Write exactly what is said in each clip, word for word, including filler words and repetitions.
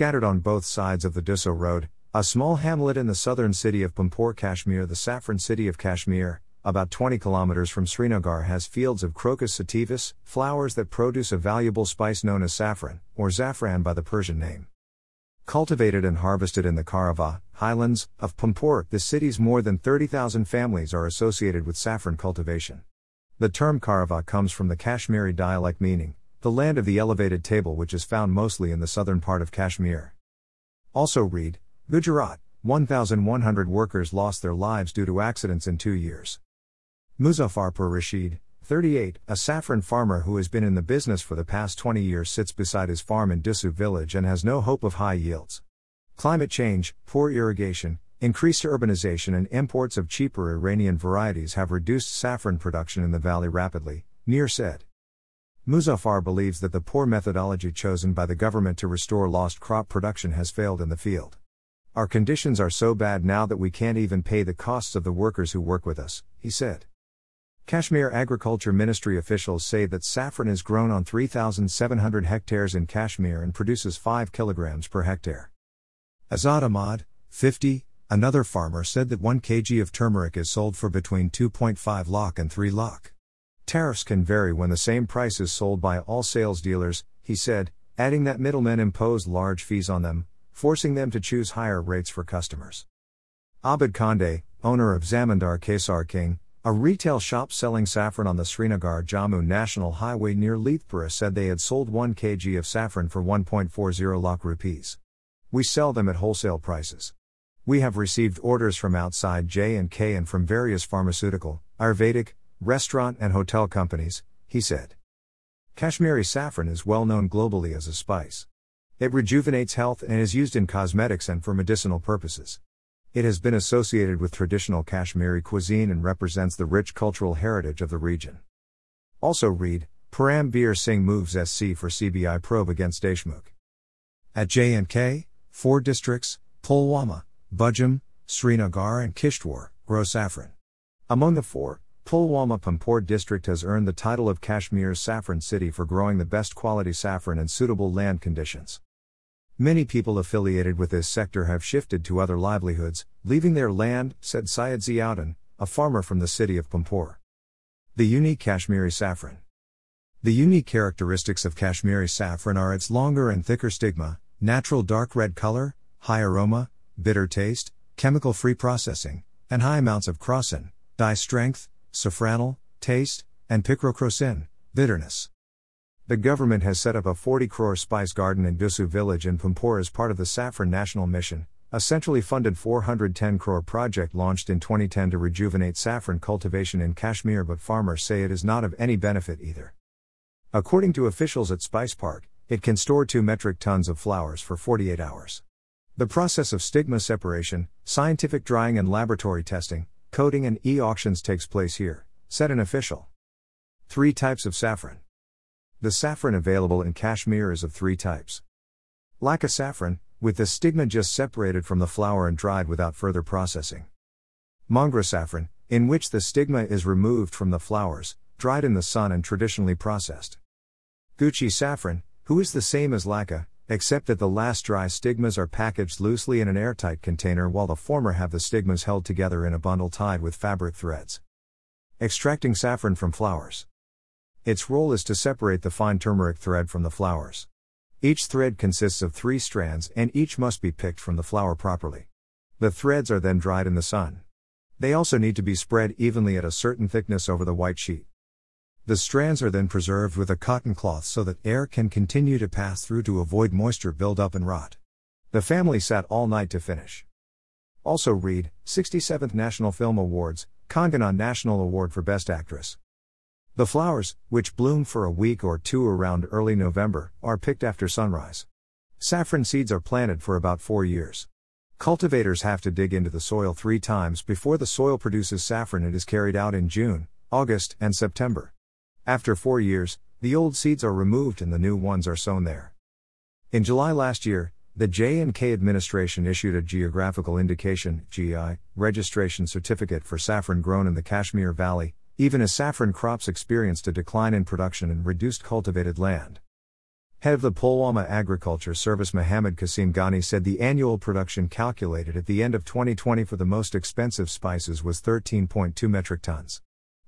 scattered on both sides of the Dussu Road, a small hamlet in the southern city of Pampore, Kashmir. The saffron city of Kashmir, about twenty kilometers from Srinagar, has fields of crocus sativus, flowers that produce a valuable spice known as saffron, or zafran by the Persian name. Cultivated and harvested in the Karava, highlands, of Pampore, the city's more than thirty thousand families are associated with saffron cultivation. The term Karava comes from the Kashmiri dialect meaning, the land of the elevated table, which is found mostly in the southern part of Kashmir. Also read, Gujarat, one thousand one hundred workers lost their lives due to accidents in two years. Muzaffarpur Rashid, thirty-eight, a saffron farmer who has been in the business for the past twenty years, sits beside his farm in Dussu village and has no hope of high yields. Climate change, poor irrigation, increased urbanization and imports of cheaper Iranian varieties have reduced saffron production in the valley rapidly, Neer said. Muzaffar believes that the poor methodology chosen by the government to restore lost crop production has failed in the field. Our conditions are so bad now that we can't even pay the costs of the workers who work with us, he said. Kashmir Agriculture Ministry officials say that saffron is grown on three thousand seven hundred hectares in Kashmir and produces five kilograms per hectare. Azad Ahmad, fifty, another farmer, said that one kilogram of turmeric is sold for between two point five lakh and three lakh. Tariffs can vary when the same price is sold by all sales dealers, he said, adding that middlemen impose large fees on them, forcing them to choose higher rates for customers. Abed Khande, owner of Zamandar Kesar King, a retail shop selling saffron on the Srinagar Jammu National Highway near Lehpora, said they had sold one kilogram of saffron for one point four lakh rupees. We sell them at wholesale prices. We have received orders from outside J and K and from various pharmaceutical, Ayurvedic, restaurant and hotel companies, he said. Kashmiri saffron is well known globally as a spice. It rejuvenates health and is used in cosmetics and for medicinal purposes. It has been associated with traditional Kashmiri cuisine and represents the rich cultural heritage of the region. Also read, Param Bir Singh moves S C for C B I probe against Deshmukh. At J and K, four districts, Pulwama, Budgam, Srinagar and Kishtwar, grow saffron. Among the four, Pulwama-Pampur district has earned the title of Kashmir's saffron city for growing the best quality saffron in suitable land conditions. Many people affiliated with this sector have shifted to other livelihoods, leaving their land, said Syed Ziauddin, a farmer from the city of Pampore. The unique Kashmiri saffron. The unique characteristics of Kashmiri saffron are its longer and thicker stigma, natural dark red color, high aroma, bitter taste, chemical-free processing, and high amounts of crocin, dye strength, safranal, taste, and picrocrocin, bitterness. The government has set up a forty crore spice garden in Dussu village in Pampore as part of the Saffron National Mission, a centrally funded four hundred ten crore project launched in twenty ten to rejuvenate saffron cultivation in Kashmir, but farmers say it is not of any benefit either. According to officials at Spice Park, it can store two metric tons of flowers for forty-eight hours. The process of stigma separation, scientific drying and laboratory testing, coating and e-auctions takes place here, said an official. Three types of saffron. The saffron available in Kashmir is of three types. Laca saffron, with the stigma just separated from the flower and dried without further processing. Mangra saffron, in which the stigma is removed from the flowers, dried in the sun and traditionally processed. Gucci saffron, who is the same as Laca, except that the last dry stigmas are packaged loosely in an airtight container while the former have the stigmas held together in a bundle tied with fabric threads. Extracting saffron from flowers. Its role is to separate the fine turmeric thread from the flowers. Each thread consists of three strands and each must be picked from the flower properly. The threads are then dried in the sun. They also need to be spread evenly at a certain thickness over the white sheet. The strands are then preserved with a cotton cloth so that air can continue to pass through to avoid moisture build up and rot. The family sat all night to finish. Also read, sixty-seventh National Film Awards, Kangana National Award for Best Actress. The flowers, which bloom for a week or two around early November, are picked after sunrise. Saffron seeds are planted for about four years. Cultivators have to dig into the soil three times before the soil produces saffron. It is carried out in June, August, and September. After four years, the old seeds are removed and the new ones are sown there. In July last year, the J and K administration issued a Geographical Indication (G I) registration certificate for saffron grown in the Kashmir Valley, even as saffron crops experienced a decline in production and reduced cultivated land. Head of the Pulwama Agriculture Service Mohamed Kasim Ghani said the annual production calculated at the end of twenty twenty for the most expensive spices was thirteen point two metric tons.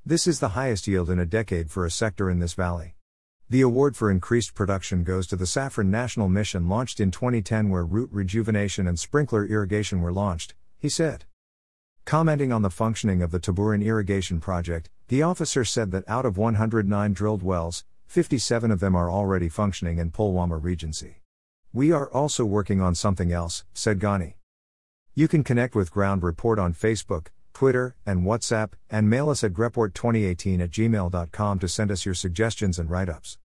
This is the highest yield in a decade for a sector in this valley. The award for increased production goes to the Saffron National Mission launched in twenty ten where root rejuvenation and sprinkler irrigation were launched, he said. Commenting on the functioning of the Taburin Irrigation Project, the officer said that out of one hundred nine drilled wells, fifty-seven of them are already functioning in Pulwama Regency. We are also working on something else, said Ghani. You can connect with Ground Report on Facebook, Twitter, and WhatsApp, and mail us at greport twenty eighteen at gmail dot com to send us your suggestions and write-ups.